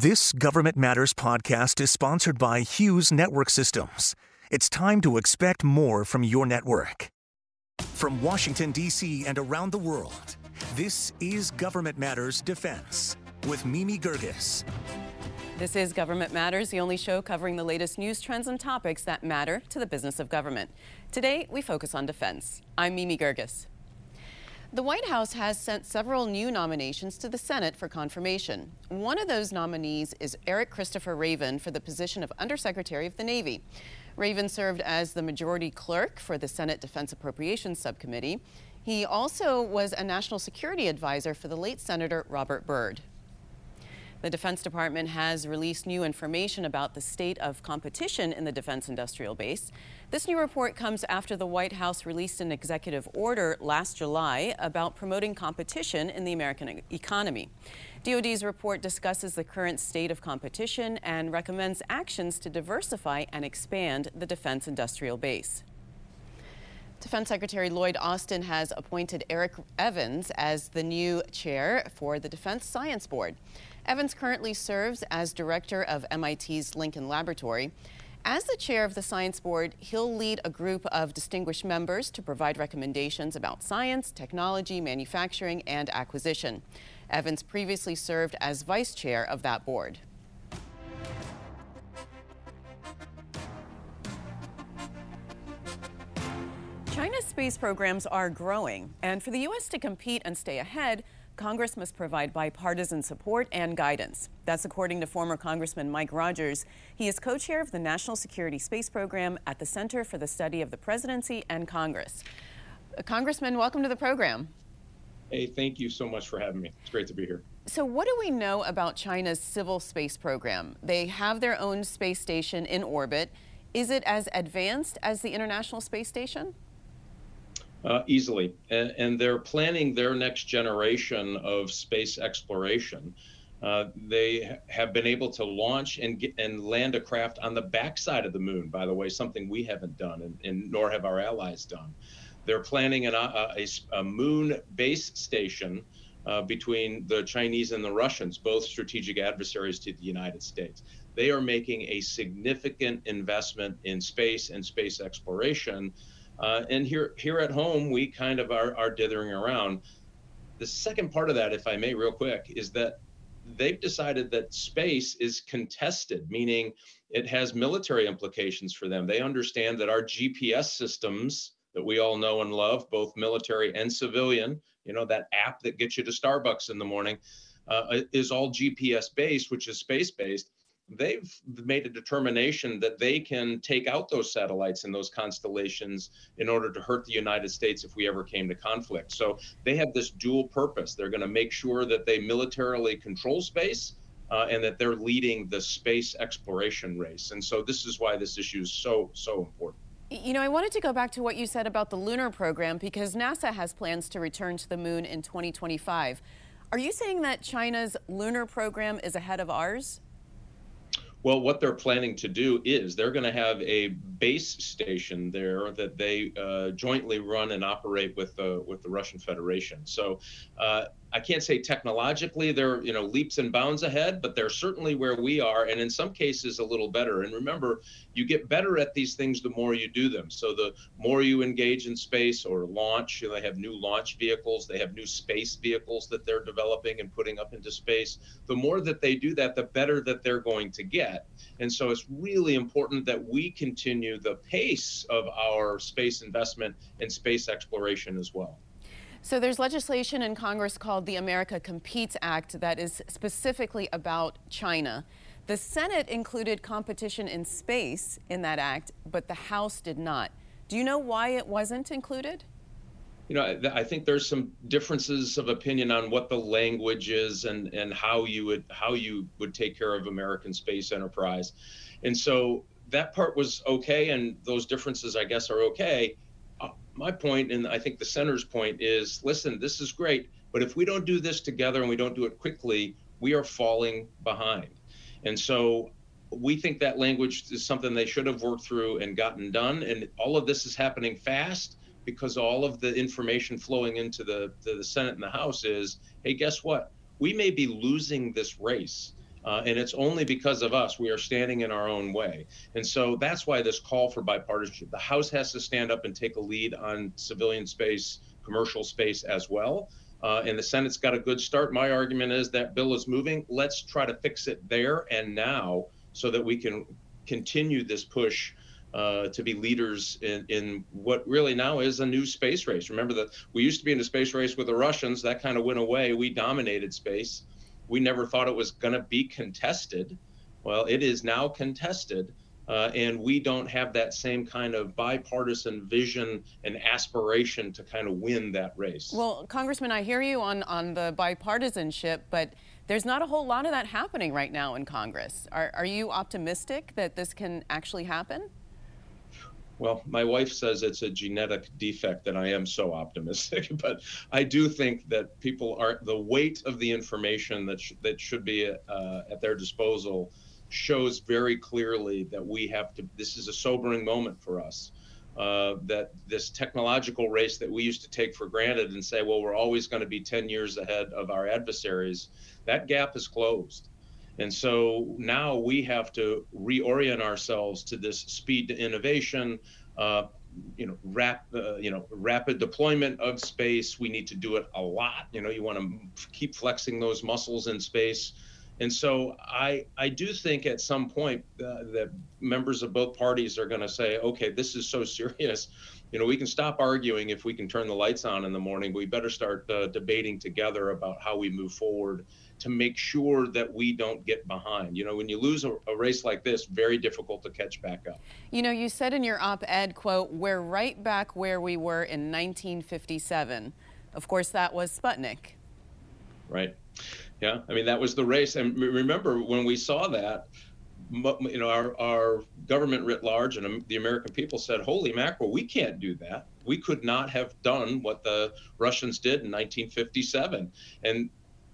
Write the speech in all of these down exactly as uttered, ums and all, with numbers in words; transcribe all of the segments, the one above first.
This Government Matters podcast is sponsored by Hughes Network Systems. It's time to expect more from your network. From Washington, D C and around the world, this is Government Matters Defense with Mimi Gerges. This is Government Matters, the only show covering the latest news, trends, and topics that matter to the business of government. Today, we focus on defense. I'm Mimi Gerges. The White House has sent several new nominations to the Senate for confirmation. One of those nominees is Eric Christopher Raven for the position of Undersecretary of the Navy. Raven served as the Majority Clerk for the Senate Defense Appropriations Subcommittee. He also was a National Security Advisor for the late Senator Robert Byrd. The Defense Department has released new information about the state of competition in the defense industrial base. This new report comes after the White House released an executive order last July about promoting competition in the American economy. D O D's report discusses the current state of competition and recommends actions to diversify and expand the defense industrial base. Defense Secretary Lloyd Austin has appointed Eric Evans as the new chair for the Defense Science Board. Evans currently serves as director of M I T's Lincoln Laboratory. As the chair of the Science Board, he'll lead a group of distinguished members to provide recommendations about science, technology, manufacturing, and acquisition. Evans previously served as vice chair of that board. China's space programs are growing, and for the U S to compete and stay ahead, Congress must provide bipartisan support and guidance. That's according to former Congressman Mike Rogers. He is co-chair of the National Security Space Program at the Center for the Study of the Presidency and Congress. Congressman, welcome to the program. Hey, thank you so much for having me. It's great to be here. So what do we know about China's civil space program? They have their own space station in orbit. Is it as advanced as the International Space Station? Uh, easily. And, and they're planning their next generation of space exploration. Uh, they ha- have been able to launch and get, and land a craft on the backside of the moon, by the way, something we haven't done and, and nor have our allies done. They're planning an, a, a, a moon base station uh, between the Chinese and the Russians, both strategic adversaries to the United States. They are making a significant investment in space and space exploration. Uh, and here here at home, we kind of are, are dithering around. The second part of that, if I may, real quick, is that they've decided that space is contested, meaning it has military implications for them. They understand that our G P S systems that we all know and love, both military and civilian, you know, that app that gets you to Starbucks in the morning, uh, is all G P S-based, which is space-based. They've made a determination that they can take out those satellites and those constellations in order to hurt the United States if we ever came to conflict. So they have this dual purpose. They're going to make sure that they militarily control space uh, and that they're leading the space exploration race. And so this is why this issue is so, so important. You know, I wanted to go back to what you said about the lunar program, because NASA has plans to return to the moon in twenty twenty-five. Are you saying that China's lunar program is ahead of ours? Well, what they're planning to do is they're going to have a base station there that they uh, jointly run and operate with the with the Russian Federation. So uh, I can't say technologically they're, you know, leaps and bounds ahead, but they're certainly where we are, and in some cases a little better. And remember, you get better at these things the more you do them. So the more you engage in space or launch, you know, they have new launch vehicles, they have new space vehicles that they're developing and putting up into space. The more that they do that, the better that they're going to get. And so it's really important that we continue the pace of our space investment and space exploration as well. So there's legislation in Congress called the America Competes Act that is specifically about China. The Senate included competition in space in that act, but the House did not. Do you know why it wasn't included? You know, I think there's some differences of opinion on what the language is and, and how you would how you would take care of American space enterprise. And so that part was okay, and those differences, I guess, are okay. Uh, my point, and I think the Senator's point is, listen, this is great, but if we don't do this together and we don't do it quickly, we are falling behind. And so we think that language is something they should have worked through and gotten done, and all of this is happening fast, because all of the information flowing into the, the, the Senate and the House is, hey, guess what? We may be losing this race. Uh, and it's only because of us. We are standing in our own way. And so that's why this call for bipartisanship. The House has to stand up and take a lead on civilian space, commercial space as well. Uh, and the Senate's got a good start. My argument is that bill is moving. Let's try to fix it there and now so that we can continue this push uh, to be leaders in, in what really now is a new space race. Remember that we used to be in a space race with the Russians. That kind of went away. We dominated space. We never thought it was going to be contested. Well, it is now contested, uh, and we don't have that same kind of bipartisan vision and aspiration to kind of win that race. Well, Congressman, I hear you on, on the bipartisanship, but there's not a whole lot of that happening right now in Congress. Are, are you optimistic that this can actually happen? Well, my wife says it's a genetic defect that I am so optimistic, but I do think that people are, the weight of the information that sh- that should be uh, at their disposal shows very clearly that we have to, this is a sobering moment for us, uh, that this technological race that we used to take for granted and say, well, we're always going to be ten years ahead of our adversaries, that gap is closed. And so now we have to reorient ourselves to this speed to innovation, uh, you know, rap, uh, you know, rapid deployment of space. We need to do it a lot. You know, you want to keep flexing those muscles in space. And so I I do think at some point uh, that members of both parties are going to say, okay, this is so serious. You know, we can stop arguing if we can turn the lights on in the morning. We better start uh, debating together about how we move forward to make sure that we don't get behind. You know, when you lose a, a race like this, very difficult to catch back up. You know, you said in your op-ed, quote, we're right back where we were in nineteen fifty-seven. Of course, that was Sputnik. Right. Yeah. I mean, that was the race. And remember when we saw that, you know, our, our government writ large and the American people said, holy mackerel, we can't do that. We could not have done what the Russians did in nineteen fifty-seven. And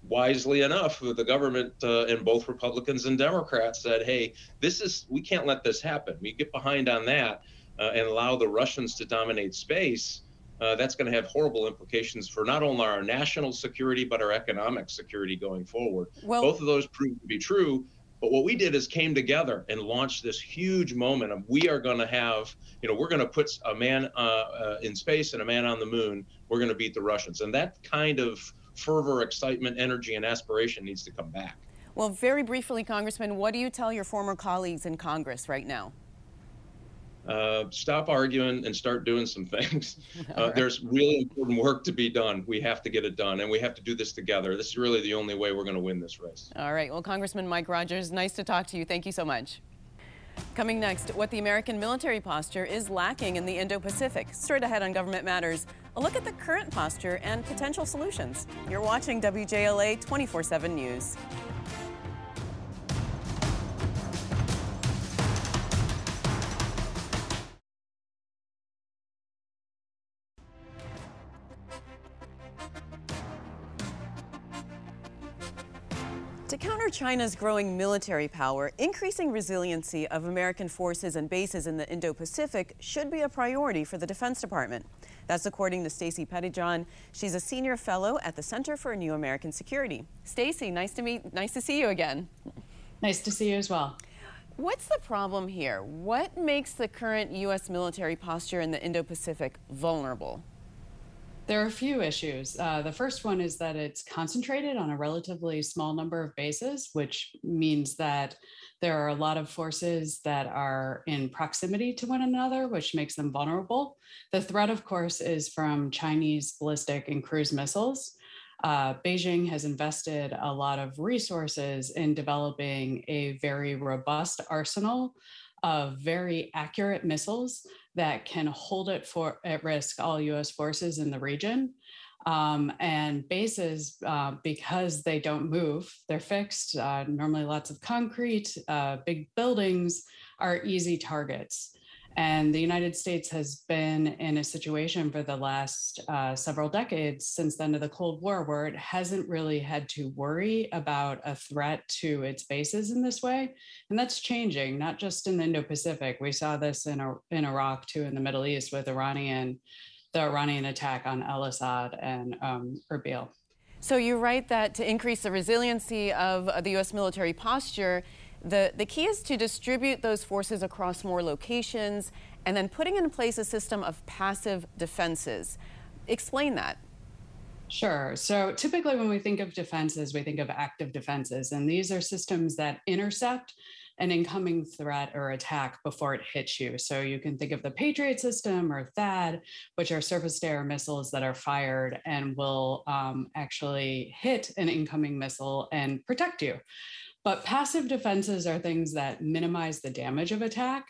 wisely enough, the government uh, and both Republicans and Democrats said, hey, this is, we can't let this happen. We get behind on that uh, and allow the Russians to dominate space. Uh, that's going to have horrible implications for not only our national security, but our economic security going forward. Well, both of those proved to be true. But what we did is came together and launched this huge moment of we are going to have, you know, we're going to put a man uh, uh, in space and a man on the moon. We're going to beat the Russians. And that kind of fervor, excitement, energy, and aspiration needs to come back. Well, very briefly, Congressman, what do you tell your former colleagues in Congress right now? Uh, stop arguing and start doing some things. Uh, right. There's really important work to be done. We have to get it done, and we have to do this together. This is really the only way we're going to win this race. All right. Well, Congressman Mike Rogers, nice to talk to you. Thank you so much. Coming next, what the American military posture is lacking in the Indo-Pacific. Straight ahead on Government Matters, a look at the current posture and potential solutions. You're watching W J L A twenty-four seven News. To counter China's growing military power, increasing resiliency of American forces and bases in the Indo-Pacific should be a priority for the Defense Department. That's according to Stacey Pettijohn. She's a senior fellow at the Center for New American Security. Stacey, nice to meet, nice to see you again. Nice to see you as well. What's the problem here? What makes the current U S military posture in the Indo-Pacific vulnerable? There are a few issues. Uh, the first one is that it's concentrated on a relatively small number of bases, which means that there are a lot of forces that are in proximity to one another, which makes them vulnerable. The threat, of course, is from Chinese ballistic and cruise missiles. Uh, Beijing has invested a lot of resources in developing a very robust arsenal of very accurate missiles that can hold it for at risk all U S forces in the region. Um, and bases, uh, because they don't move, they're fixed, uh, normally lots of concrete, uh, big buildings are easy targets. And the United States has been in a situation for the last uh, several decades since the end of the Cold War where it hasn't really had to worry about a threat to its bases in this way. And that's changing, not just in the Indo-Pacific. We saw this in, in Iraq too, in the Middle East with Iranian, the Iranian attack on al-Assad and um, Erbil. So you write that to increase the resiliency of the U S military posture, the, the key is to distribute those forces across more locations and then putting in place a system of passive defenses. Explain that. Sure. So typically when we think of defenses, we think of active defenses, and these are systems that intercept an incoming threat or attack before it hits you. So you can think of the Patriot system or THAAD, which are surface-to-air missiles that are fired and will um, actually hit an incoming missile and protect you. But passive defenses are things that minimize the damage of attack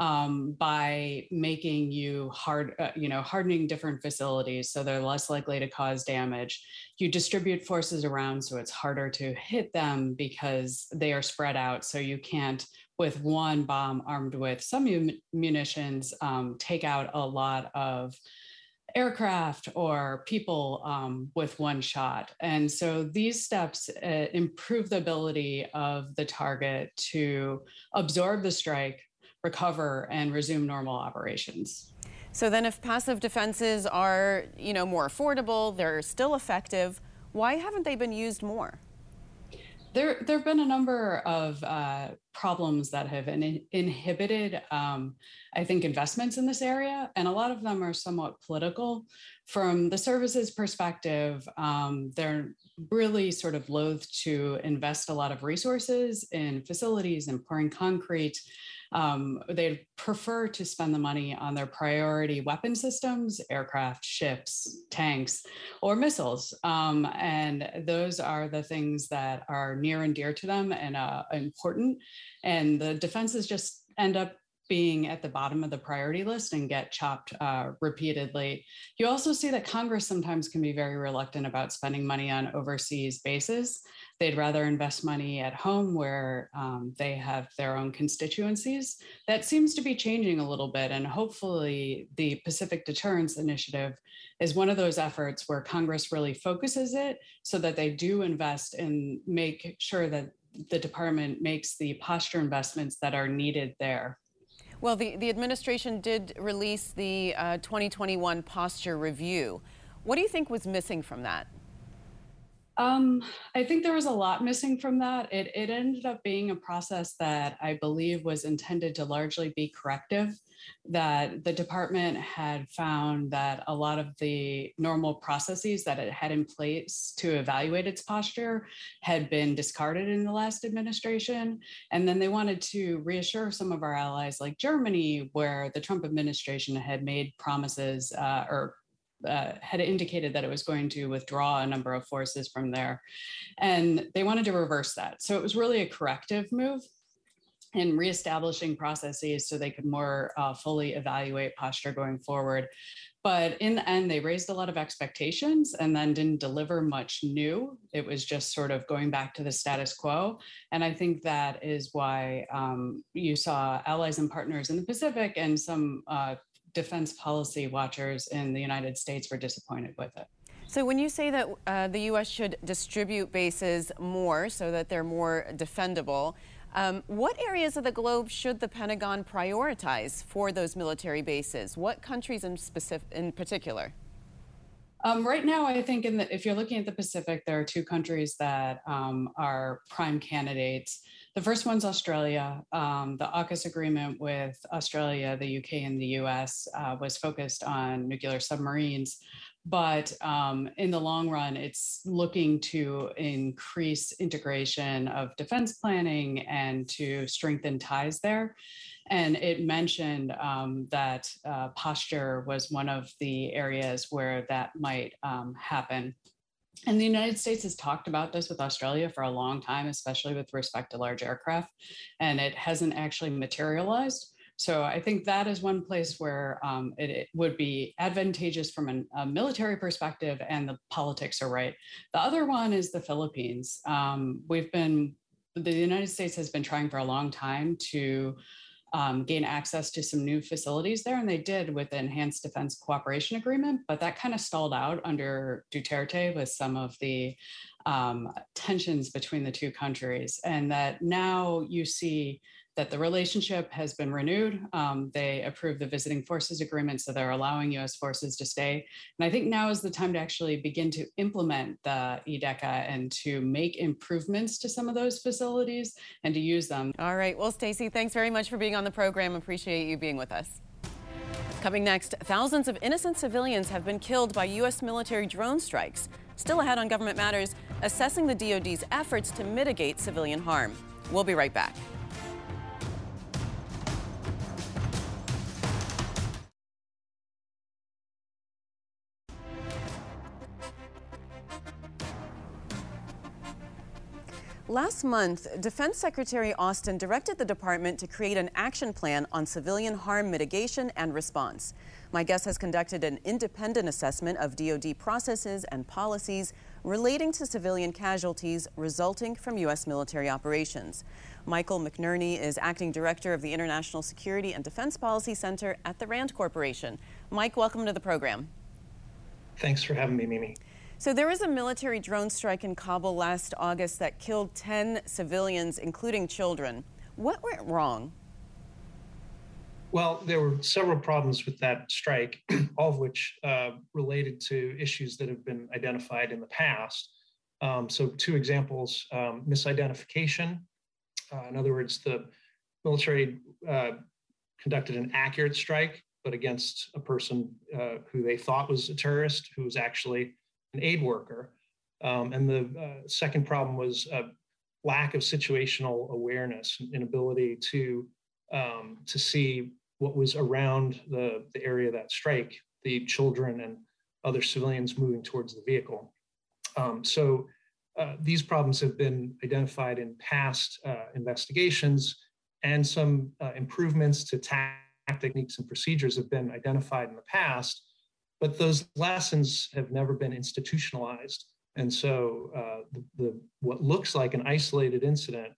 um, by making you hard, uh, you know, hardening different facilities so they're less likely to cause damage. You distribute forces around so it's harder to hit them because they are spread out. So you can't, with one bomb armed with some munitions, um, take out a lot of aircraft or people um, with one shot. And so these steps uh, improve the ability of the target to absorb the strike, recover, and resume normal operations. So then if passive defenses are, you know, more affordable, they're still effective, why haven't they been used more? There, there have been a number of uh, problems that have in, inhibited, um, I think, investments in this area, and a lot of them are somewhat political. From the services perspective, um, they're really sort of loath to invest a lot of resources in facilities and pouring concrete. Um, they'd prefer to spend the money on their priority weapon systems, aircraft, ships, tanks, or missiles. Um, and those are the things that are near and dear to them and uh, important. And the defenses just end up being at the bottom of the priority list and get chopped uh, repeatedly. You also see that Congress sometimes can be very reluctant about spending money on overseas bases. They'd rather invest money at home where um, they have their own constituencies. That seems to be changing a little bit, and hopefully the Pacific Deterrence Initiative is one of those efforts where Congress really focuses it so that they do invest and make sure that the department makes the posture investments that are needed there. Well, the, the administration did release the uh, twenty twenty-one posture review. What do you think was missing from that? Um, I think there was a lot missing from that. It, it ended up being a process that I believe was intended to largely be corrective, that the department had found that a lot of the normal processes that it had in place to evaluate its posture had been discarded in the last administration. And then they wanted to reassure some of our allies like Germany, where the Trump administration had made promises uh, or Uh, had indicated that it was going to withdraw a number of forces from there. And they wanted to reverse that. So it was really a corrective move in reestablishing processes so they could more uh, fully evaluate posture going forward. But in the end, they raised a lot of expectations and then didn't deliver much new. It was just sort of going back to the status quo. And I think that is why um, you saw allies and partners in the Pacific and some uh, defense policy watchers in the United States were disappointed with it. So when you say that uh, the U S should distribute bases more so that they're more defendable, um, what areas of the globe should the Pentagon prioritize for those military bases? What countries in specific, in particular? Um, right now, I think in the, if you're looking at the Pacific, there are two countries that um, are prime candidates. The first one's Australia. Um, the AUKUS agreement with Australia, the U K, and the U S uh, was focused on nuclear submarines. But um, in the long run, it's looking to increase integration of defense planning and to strengthen ties there. And it mentioned um, that uh, posture was one of the areas where that might um, happen. And the United States has talked about this with Australia for a long time, especially with respect to large aircraft, and it hasn't actually materialized. So I think that is one place where um, it, it would be advantageous from an, a military perspective, and the politics are right. The other one is the Philippines. Um, we've been, the United States has been trying for a long time to Um, gain access to some new facilities there, and they did with the Enhanced Defense Cooperation Agreement, but that kind of stalled out under Duterte with some of the um, tensions between the two countries, and that now you see that the relationship has been renewed. Um, they approved the Visiting Forces Agreement, so they're allowing U S forces to stay. And I think now is the time to actually begin to implement the E D E C A and to make improvements to some of those facilities and to use them. All right. Well, Stacey, thanks very much for being on the program. Appreciate you being with us. Coming next, thousands of innocent civilians have been killed by U S military drone strikes. Still ahead on Government Matters, assessing the D O D's efforts to mitigate civilian harm. We'll be right back. Last month, Defense Secretary Austin directed the department to create an action plan on civilian harm mitigation and response. My guest has conducted an independent assessment of D O D processes and policies relating to civilian casualties resulting from U S military operations. Michael McNerney is acting director of the International Security and Defense Policy Center at the RAND Corporation. Mike, welcome to the program. Thanks for having me, Mimi. So there was a military drone strike in Kabul last August that killed ten civilians, including children. What went wrong? Well, there were several problems with that strike, all of which uh, related to issues that have been identified in the past. Um, so two examples, um, misidentification. Uh, in other words, the military uh, conducted an accurate strike, but against a person uh, who they thought was a terrorist, who was actually an aid worker. Um, and the uh, second problem was a lack of situational awareness and inability to um, to see what was around the, the area of that strike, the children and other civilians moving towards the vehicle. Um, so uh, these problems have been identified in past uh, investigations, and some uh, improvements to tactics, techniques, and procedures have been identified in the past. But those lessons have never been institutionalized. And so uh, the, the, what looks like an isolated incident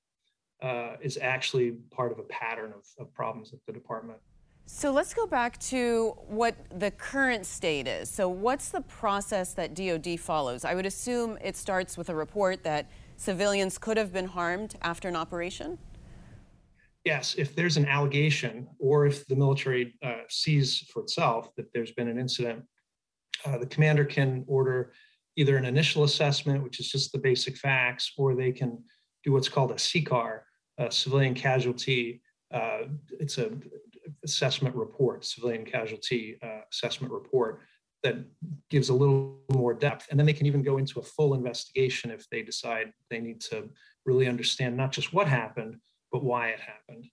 uh, is actually part of a pattern of, of problems at the department. So let's go back to what the current state is. So what's the process that D O D follows? I would assume it starts with a report that civilians could have been harmed after an operation? Yes, if there's an allegation or if the military uh, sees for itself that there's been an incident, uh, the commander can order either an initial assessment, which is just the basic facts, or they can do what's called a C C A R, a civilian casualty. Uh, it's a assessment report, civilian casualty uh, assessment report that gives a little more depth. And then they can even go into a full investigation if they decide they need to really understand not just what happened, but why it happened.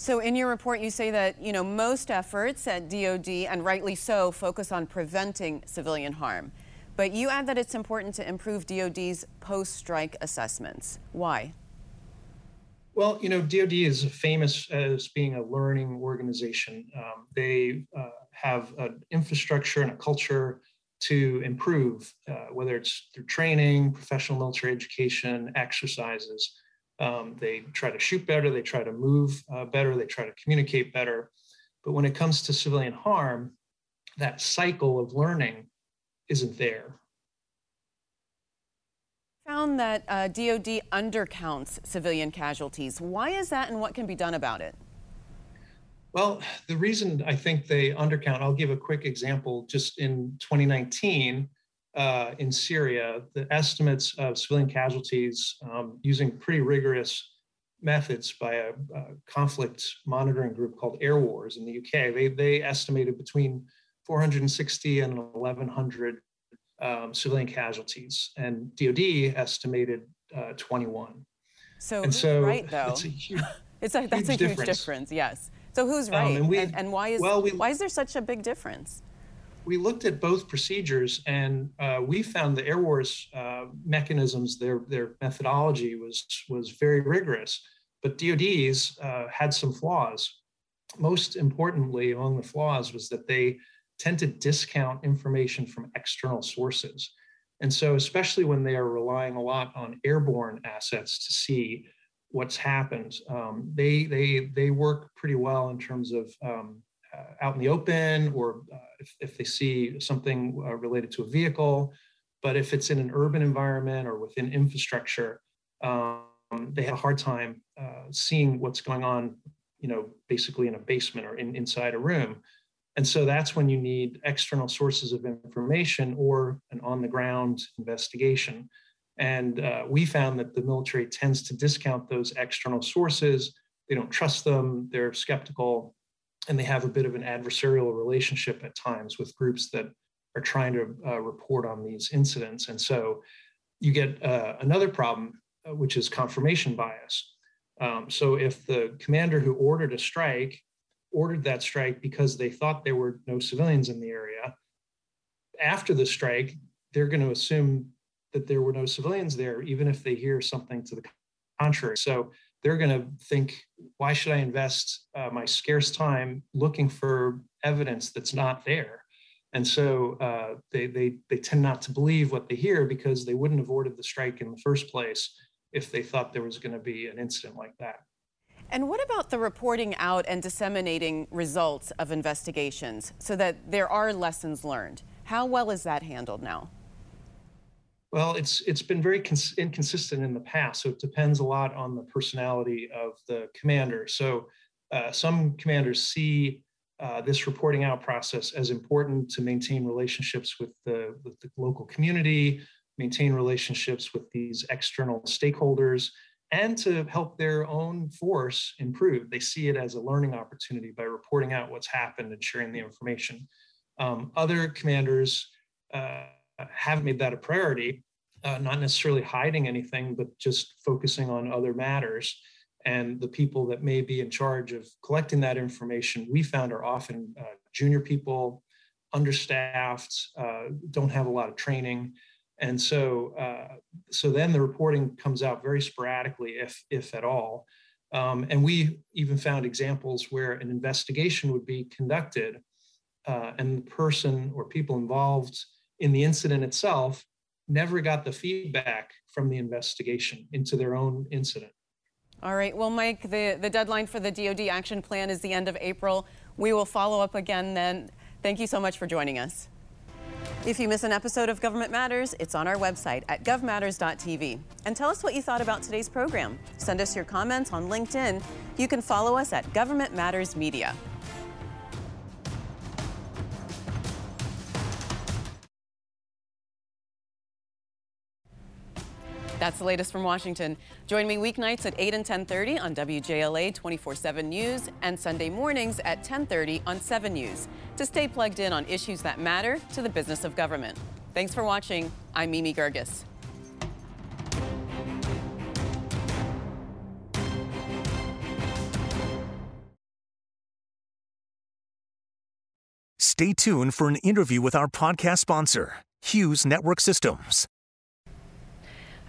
So in your report, you say that, you know, most efforts at D O D, and rightly so, focus on preventing civilian harm. But you add that it's important to improve D O D's post-strike assessments. Why? Well, you know, D O D is famous as being a learning organization. Um, they uh, have an infrastructure and a culture to improve, uh, whether it's through training, professional military education, exercises. Um, they try to shoot better, they try to move uh, better, they try to communicate better. But when it comes to civilian harm, that cycle of learning isn't there. Found that uh, D O D undercounts civilian casualties. Why is that, and what can be done about it? Well, the reason I think they undercount, I'll give a quick example. Just in twenty nineteen, Uh, in Syria, the estimates of civilian casualties um, using pretty rigorous methods by a, a conflict monitoring group called Air Wars in the U K, they, they estimated between four hundred sixty and eleven hundred um, civilian casualties, and D O D estimated uh, twenty-one. So and who's so right, though? It's a huge, it's a, that's huge a huge difference. difference, yes. So who's right, um, and, we, and, and why is well, we, why is there such a big difference? We looked at both procedures, and uh, we found the Air Wars uh, mechanisms, their their methodology was, was very rigorous, but D O D's uh, had some flaws. Most importantly, among the flaws was that they tend to discount information from external sources. And so, especially when they are relying a lot on airborne assets to see what's happened, um, they, they, they work pretty well in terms of um, Uh, out in the open, or uh, if, if they see something uh, related to a vehicle. But if it's in an urban environment or within infrastructure, um, they have a hard time uh, seeing what's going on, you know, basically in a basement or in, inside a room. And so that's when you need external sources of information or an on-the-ground investigation. And uh, we found that the military tends to discount those external sources. They don't trust them, they're skeptical, and they have a bit of an adversarial relationship at times with groups that are trying to uh, report on these incidents. And so you get uh, another problem, uh, which is confirmation bias. Um, so if the commander who ordered a strike ordered that strike because they thought there were no civilians in the area, after the strike, they're going to assume that there were no civilians there, even if they hear something to the contrary. So they're going to think, why should I invest uh, my scarce time looking for evidence that's not there? And so uh, they, they, they tend not to believe what they hear, because they wouldn't have ordered the strike in the first place if they thought there was going to be an incident like that. And what about the reporting out and disseminating results of investigations so that there are lessons learned? How well is that handled now? Well, it's it's been very cons- inconsistent in the past, so it depends a lot on the personality of the commander. So uh, some commanders see uh, this reporting out process as important to maintain relationships with the, with the local community, maintain relationships with these external stakeholders, and to help their own force improve. They see it as a learning opportunity by reporting out what's happened and sharing the information. Um, other commanders uh, have made that a priority, uh, not necessarily hiding anything, but just focusing on other matters. And the people that may be in charge of collecting that information, we found, are often uh, junior people, understaffed, uh, don't have a lot of training. And so uh, so then the reporting comes out very sporadically, if, if at all. Um, and we even found examples where an investigation would be conducted uh, and the person or people involved in the incident itself never got the feedback from the investigation into their own incident. All right. Well, Mike, the, the deadline for the D O D action plan is the end of April. We will follow up again then. Thank you so much for joining us. If you miss an episode of Government Matters, it's on our website at gov matters dot t v. And tell us what you thought about today's program. Send us your comments on LinkedIn. You can follow us at Government Matters Media. That's the latest from Washington. Join me weeknights at eight and ten thirty on W J L A twenty-four seven News, and Sunday mornings at ten thirty on seven News, to stay plugged in on issues that matter to the business of government. Thanks for watching. I'm Mimi Gergis. Stay tuned for an interview with our podcast sponsor, Hughes Network Systems.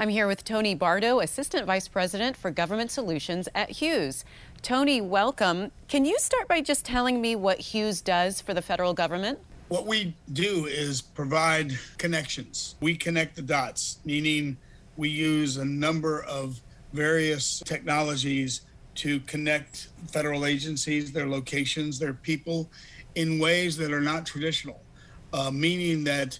I'm here with Tony Bardo, Assistant Vice President for Government Solutions at Hughes. Tony, welcome. Can you start by just telling me what Hughes does for the federal government? What we do is provide connections. We connect the dots, meaning we use a number of various technologies to connect federal agencies, their locations, their people in ways that are not traditional, uh, meaning that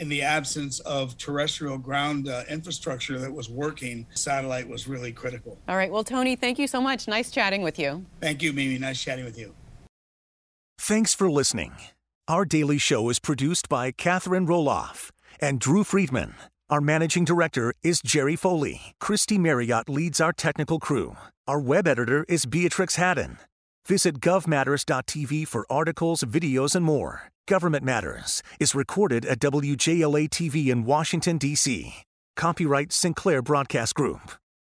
in the absence of terrestrial ground uh, infrastructure that was working, satellite was really critical. All right. Well, Tony, thank you so much. Nice chatting with you. Thank you, Mimi. Nice chatting with you. Thanks for listening. Our daily show is produced by Catherine Roloff and Drew Friedman. Our managing director is Jerry Foley. Christy Marriott leads our technical crew. Our web editor is Beatrix Haddon. Visit gov matters dot t v for articles, videos, and more. Government Matters is recorded at W J L A T V in Washington, D C Copyright Sinclair Broadcast Group.